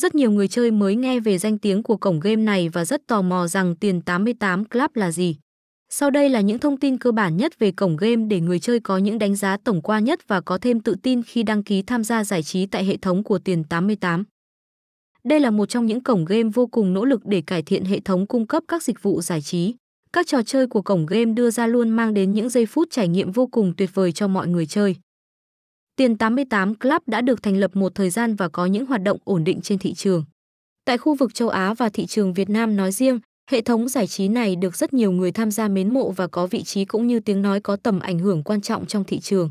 Rất nhiều người chơi mới nghe về danh tiếng của cổng game này và rất tò mò rằng Tien88 Club là gì. Sau đây là những thông tin cơ bản nhất về cổng game để người chơi có những đánh giá tổng quan nhất và có thêm tự tin khi đăng ký tham gia giải trí tại hệ thống của Tien88. Đây là một trong những cổng game vô cùng nỗ lực để cải thiện hệ thống cung cấp các dịch vụ giải trí. Các trò chơi của cổng game đưa ra luôn mang đến những giây phút trải nghiệm vô cùng tuyệt vời cho mọi người chơi. Tien88 Club đã được thành lập một thời gian và có những hoạt động ổn định trên thị trường. Tại khu vực châu Á và thị trường Việt Nam nói riêng, hệ thống giải trí này được rất nhiều người tham gia mến mộ và có vị trí cũng như tiếng nói có tầm ảnh hưởng quan trọng trong thị trường.